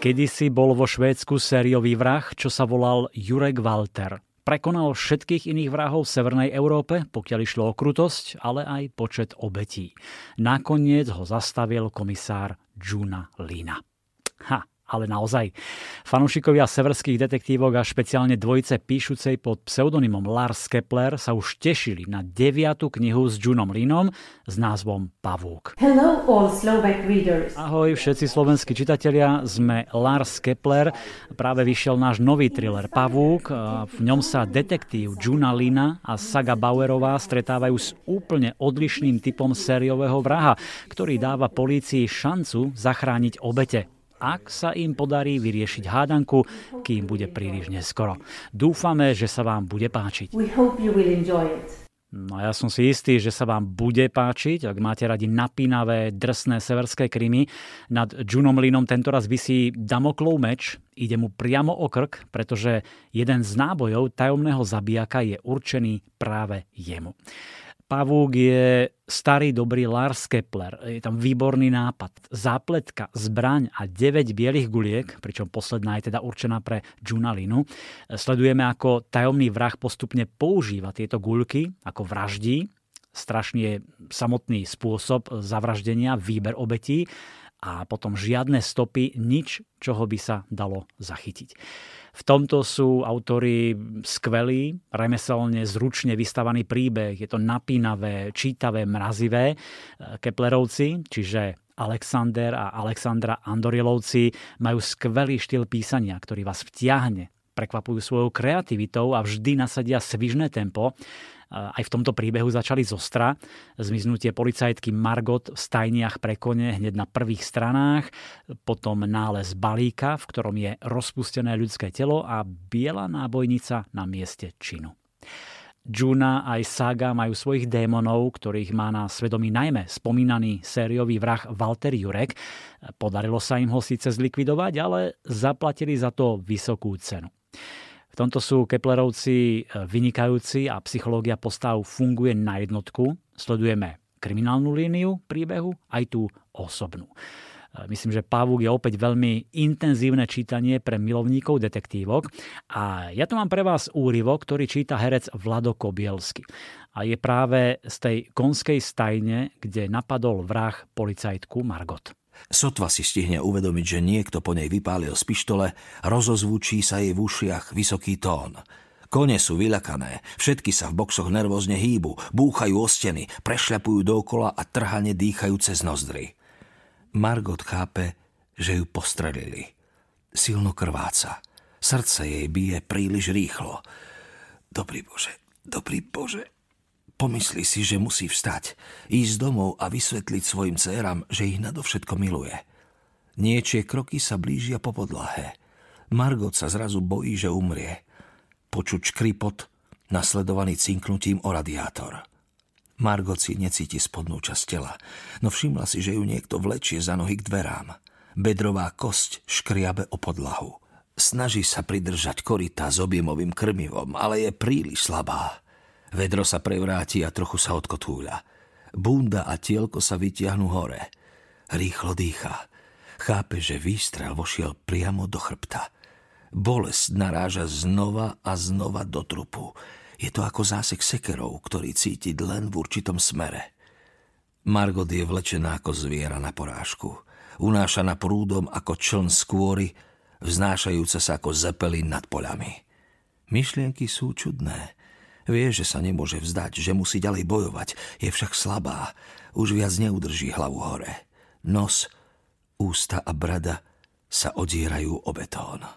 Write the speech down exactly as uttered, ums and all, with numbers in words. Kedysi bol vo Švédsku sériový vrah, čo sa volal Jurek Walter. Prekonal všetkých iných vrahov v Severnej Európe, pokiaľ išlo o krutosť, ale aj počet obetí. Nakoniec ho zastavil komisár Joona Linna. Ha, ale naozaj. Fanúšikovia severských detektívok a špeciálne dvojice píšucej pod pseudonymom Lars Kepler sa už tešili na deviatu knihu s Joonom Linnom s názvom Pavúk. Hello all Slovak readers. Ahoj všetci slovenskí čitatelia, sme Lars Kepler. Práve vyšiel náš nový thriller Pavúk. V ňom sa detektív Joona Linna a Saga Bauerová stretávajú s úplne odlišným typom sériového vraha, ktorý dáva polícii šancu zachrániť obete, ak sa im podarí vyriešiť hádanku, kým bude príliš neskoro. Dúfame, že sa vám bude páčiť. No ja som si istý, že sa vám bude páčiť, ak máte radi napínavé, drsné severské krimi. Nad Joonom Linnom tentoraz visí Damoklov meč, ide mu priamo o krk, pretože jeden z nábojov tajomného zabijaka je určený práve jemu. Pavúk je starý dobrý Lars Kepler. Je tam výborný nápad, zápletka, zbraň a deväť bielých guliek, pričom posledná je teda určená pre Joona Linnu. Sledujeme, ako tajomný vrah postupne používa tieto guľky, ako vraždí. Strašný je samotný spôsob zavraždenia, výber obetí a potom žiadne stopy, nič, čoho by sa dalo zachytiť. V tomto sú autori skvelí, remeselne zručne vystavaný príbeh, je to napínavé, čítavé, mrazivé. Keplerovci, čiže Alexander a Alexandra Andorilovci, majú skvelý štýl písania, ktorý vás vtiahne, prekvapujú svojou kreativitou a vždy nasadia svižné tempo. Aj v tomto príbehu začali zostra. Zmiznutie policajtky Margot v stajniach pre kone hneď na prvých stranách, potom nález balíka, v ktorom je rozpustené ľudské telo a biela nábojnica na mieste činu. Joona aj Saga majú svojich démonov, ktorých má na svedomí najmä spomínaný sériový vrah Walter Jurek. Podarilo sa im ho síce zlikvidovať, ale zaplatili za to vysokú cenu. V tomto sú Keplerovci vynikajúci a psychológia postav funguje na jednotku. Sledujeme kriminálnu líniu príbehu, aj tú osobnú. Myslím, že Pavúk je opäť veľmi intenzívne čítanie pre milovníkov detektívok. A ja tu mám pre vás úryvok, ktorý číta herec Vlado Kobielsky. A je práve z tej konskej stajne, kde napadol vrah policajtku Margot. Sotva si stihne uvedomiť, že niekto po nej vypálil z pištole, rozozvučí sa jej v ušiach vysoký tón. Kone sú vyľakané, všetky sa v boxoch nervózne hýbu, búchajú o steny, prešľapujú dookola a trhane dýchajú cez nozdry. Margot chápe, že ju postrelili. Silno krváca. Srdce jej bije príliš rýchlo. Dobrý Bože, dobrý Bože. Pomyslí si, že musí vstať, ísť domov a vysvetliť svojim dcéram, že ich nadovšetko miluje. Niečie kroky sa blížia po podlahe. Margot sa zrazu bojí, že umrie. Počuť škripot, nasledovaný cinknutím o radiátor. Margot si necíti spodnú časť tela, no všimla si, že ju niekto vlečie za nohy k dverám. Bedrová kosť škriabe o podlahu. Snaží sa pridržať koryta s objemovým krmivom, ale je príliš slabá. Vedro sa prevráti a trochu sa odkotúľa. Bunda a tielko sa vytiahnu hore. Rýchlo dýcha. Chápe, že výstrel vošiel priamo do chrbta. Bolesť naráža znova a znova do trupu. Je to ako zásek sekerov, ktorý cíti len v určitom smere. Margot je vlečená ako zviera na porážku. Unášaná prúdom ako čln skôry, vznášajúca sa ako zepelin nad poľami. Myšlienky sú čudné. Vie, že sa nemôže vzdať, že musí ďalej bojovať. Je však slabá. Už viac neudrží hlavu hore. Nos, ústa a brada sa odierajú o betón.